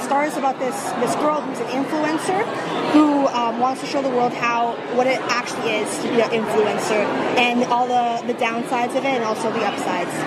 it starts about this girl who's an influencer who wants to show the world what it actually is to be an influencer, and all the downsides of it and also the upsides.